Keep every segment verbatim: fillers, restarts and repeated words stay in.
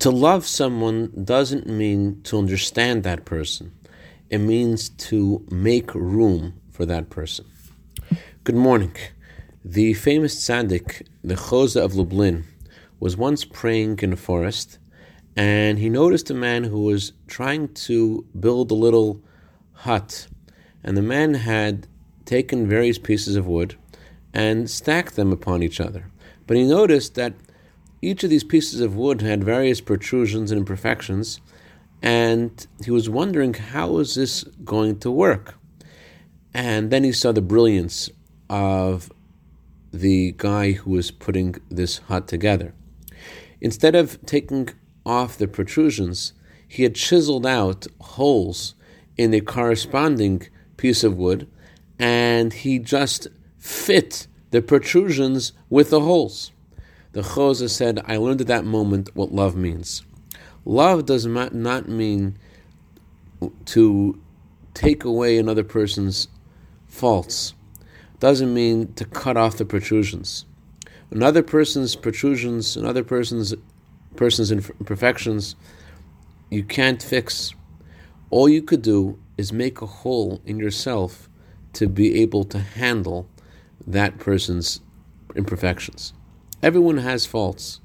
To love someone doesn't mean to understand that person. It means to make room for that person. Good morning. The famous tzaddik, the Chozeh of Lublin, was once praying in a forest, and he noticed a man who was trying to build a little hut. And the man had taken various pieces of wood and stacked them upon each other. But he noticed that each of these pieces of wood had various protrusions and imperfections, and he was wondering, how is this going to work? And then he saw the brilliance of the guy who was putting this hut together. Instead of taking off the protrusions, he had chiseled out holes in the corresponding piece of wood, and he just fit the protrusions with the holes. The Chozeh said, I learned at that moment what love means. Love does not, not mean to take away another person's faults. Doesn't mean to cut off the protrusions. Another person's protrusions, another person's person's imperfections, you can't fix. All you could do is make a hole in yourself to be able to handle that person's imperfections. Everyone has faults.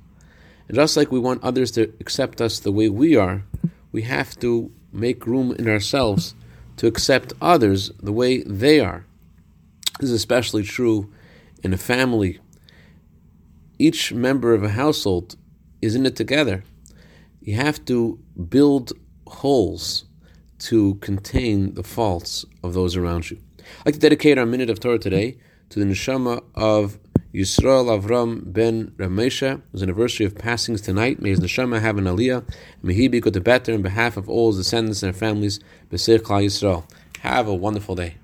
And just like we want others to accept us the way we are, we have to make room in ourselves to accept others the way they are. This is especially true in a family. Each member of a household is in it together. You have to build holes to contain the faults of those around you. I'd like to dedicate our minute of Torah today to the neshama of Yisrael Avram ben Ramesha, whose anniversary of passing is tonight. May his neshama have an aliyah. May he be good to better on behalf of all his descendants and their families. B'sach klal Yisrael. Have a wonderful day.